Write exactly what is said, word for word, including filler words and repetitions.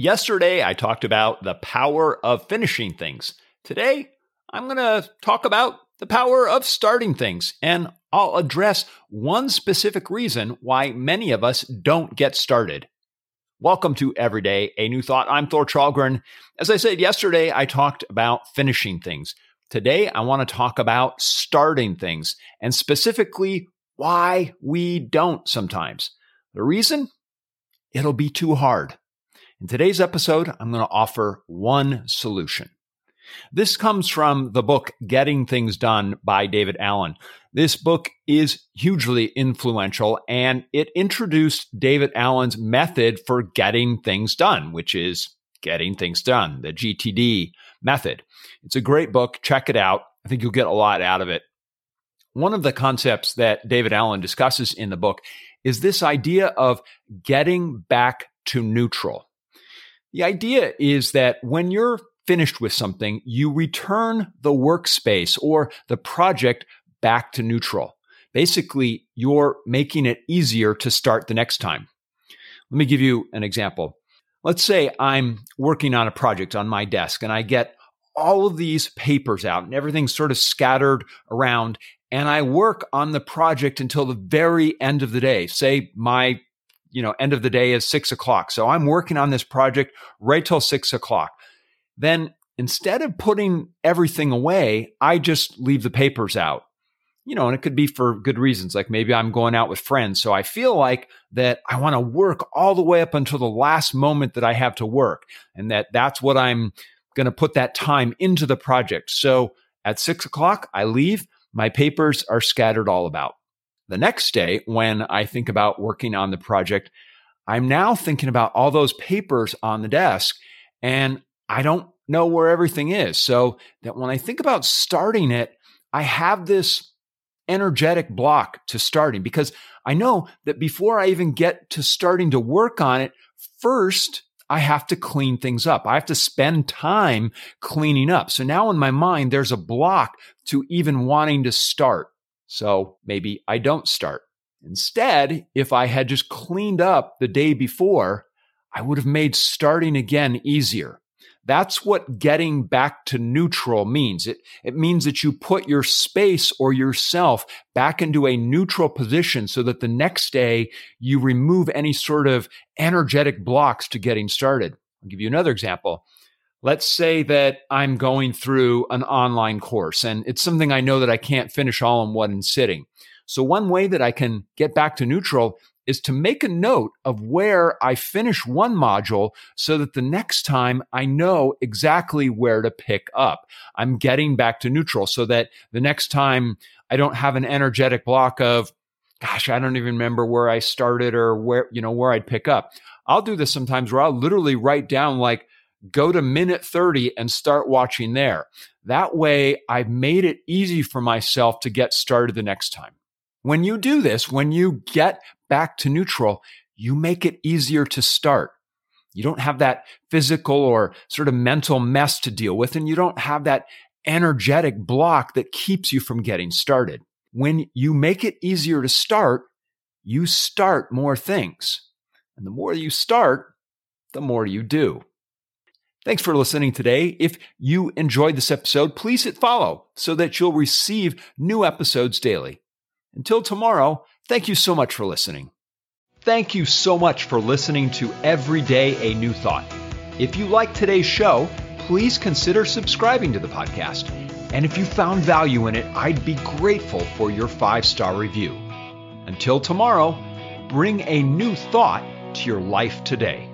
Yesterday, I talked about the power of finishing things. Today, I'm going to talk about the power of starting things, and I'll address one specific reason why many of us don't get started. Welcome to Everyday, A New Thought. I'm Thor Challgren. As I said yesterday, I talked about finishing things. Today, I want to talk about starting things, and specifically why we don't sometimes. The reason? It'll be too hard. In today's episode, I'm going to offer one solution. This comes from the book, Getting Things Done by David Allen. This book is hugely influential, and it introduced David Allen's method for getting things done, which is Getting Things Done, the G T D method. It's a great book. Check it out. I think you'll get a lot out of it. One of the concepts that David Allen discusses in the book is this idea of getting back to neutral. The idea is that when you're finished with something, you return the workspace or the project back to neutral. Basically, you're making it easier to start the next time. Let me give you an example. Let's say I'm working on a project on my desk and I get all of these papers out and everything's sort of scattered around, and I work on the project until the very end of the day. Say my you know, end of the day is six o'clock. So I'm working on this project right till six o'clock. Then instead of putting everything away, I just leave the papers out, you know, and it could be for good reasons. Like maybe I'm going out with friends. So I feel like that I want to work all the way up until the last moment that I have to work, and that that's what I'm going to put that time into the project. So at six o'clock, I leave. My papers are scattered all about. The next day, when I think about working on the project, I'm now thinking about all those papers on the desk, and I don't know where everything is. So that when I think about starting it, I have this energetic block to starting, because I know that before I even get to starting to work on it, first, I have to clean things up. I have to spend time cleaning up. So now in my mind, there's a block to even wanting to start. So maybe I don't start. Instead, if I had just cleaned up the day before, I would have made starting again easier. That's what getting back to neutral means. It, it means that you put your space or yourself back into a neutral position so that the next day you remove any sort of energetic blocks to getting started. I'll give you another example. Let's say that I'm going through an online course and it's something I know that I can't finish all in one sitting. So one way that I can get back to neutral is to make a note of where I finish one module so that the next time I know exactly where to pick up. I'm getting back to neutral so that the next time I don't have an energetic block of, gosh, I don't even remember where I started or where, you know, where I'd pick up. I'll do this sometimes where I'll literally write down like, go to minute thirty and start watching there. That way, I've made it easy for myself to get started the next time. When you do this, when you get back to neutral, you make it easier to start. You don't have that physical or sort of mental mess to deal with, and you don't have that energetic block that keeps you from getting started. When you make it easier to start, you start more things. And the more you start, the more you do. Thanks for listening today. If you enjoyed this episode, please hit follow so that you'll receive new episodes daily. Until tomorrow, thank you so much for listening. Thank you so much for listening to Every Day A New Thought. If you like today's show, please consider subscribing to the podcast. And if you found value in it, I'd be grateful for your five-star review. Until tomorrow, bring a new thought to your life today.